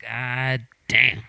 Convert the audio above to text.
God damn.